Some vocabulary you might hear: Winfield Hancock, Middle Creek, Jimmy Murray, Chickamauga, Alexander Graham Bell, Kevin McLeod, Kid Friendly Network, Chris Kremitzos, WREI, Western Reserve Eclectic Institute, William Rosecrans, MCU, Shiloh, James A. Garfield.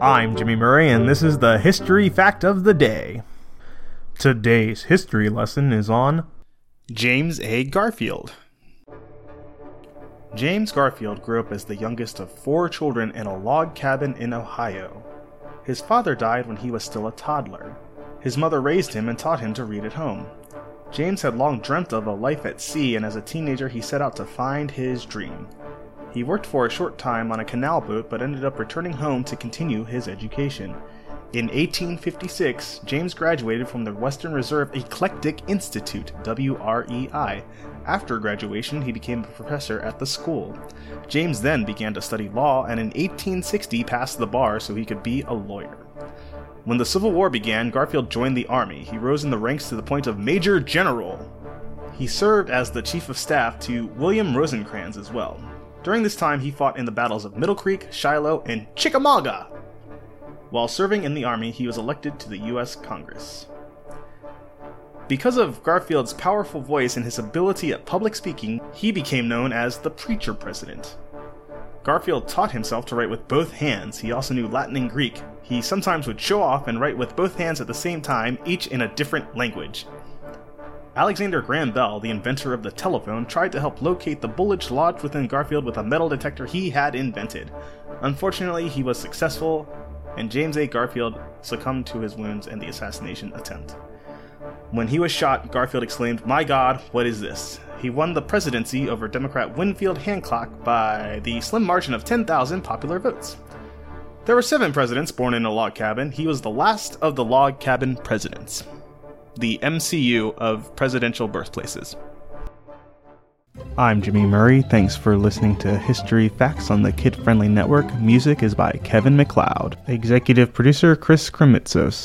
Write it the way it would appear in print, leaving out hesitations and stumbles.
I'm Jimmy Murray, and this is the History Fact of the Day. Today's history lesson is on James A. Garfield. James Garfield grew up as the youngest of four children in a log cabin in Ohio. His father died when he was still a toddler. His mother raised him and taught him to read at home. James had long dreamt of a life at sea, and as a teenager he set out to find his dream. He worked for a short time on a canal boat but ended up returning home to continue his education. In 1856, James graduated from the Western Reserve Eclectic Institute, WREI. After graduation, he became a professor at the school. James then began to study law and in 1860 passed the bar so he could be a lawyer. When the Civil War began, Garfield joined the Army. He rose in the ranks to the point of Major General. He served as the Chief of Staff to William Rosecrans as well. During this time, he fought in the battles of Middle Creek, Shiloh, and Chickamauga. While serving in the Army, he was elected to the U.S. Congress. Because of Garfield's powerful voice and his ability at public speaking, he became known as the Preacher President. Garfield taught himself to write with both hands. He also knew Latin and Greek. He sometimes would show off and write with both hands at the same time, each in a different language. Alexander Graham Bell, the inventor of the telephone, tried to help locate the bullets lodged within Garfield with a metal detector he had invented. Unfortunately, he was successful, and James A. Garfield succumbed to his wounds and the assassination attempt. When he was shot, Garfield exclaimed, "My God, what is this?" He won the presidency over Democrat Winfield Hancock by the slim margin of 10,000 popular votes. There were 7 presidents born in a log cabin. He was the last of the log cabin presidents. The MCU of presidential birthplaces. I'm Jimmy Murray. Thanks for listening to History Facts on the Kid Friendly Network. Music is by Kevin McLeod. Executive producer Chris Kremitzos.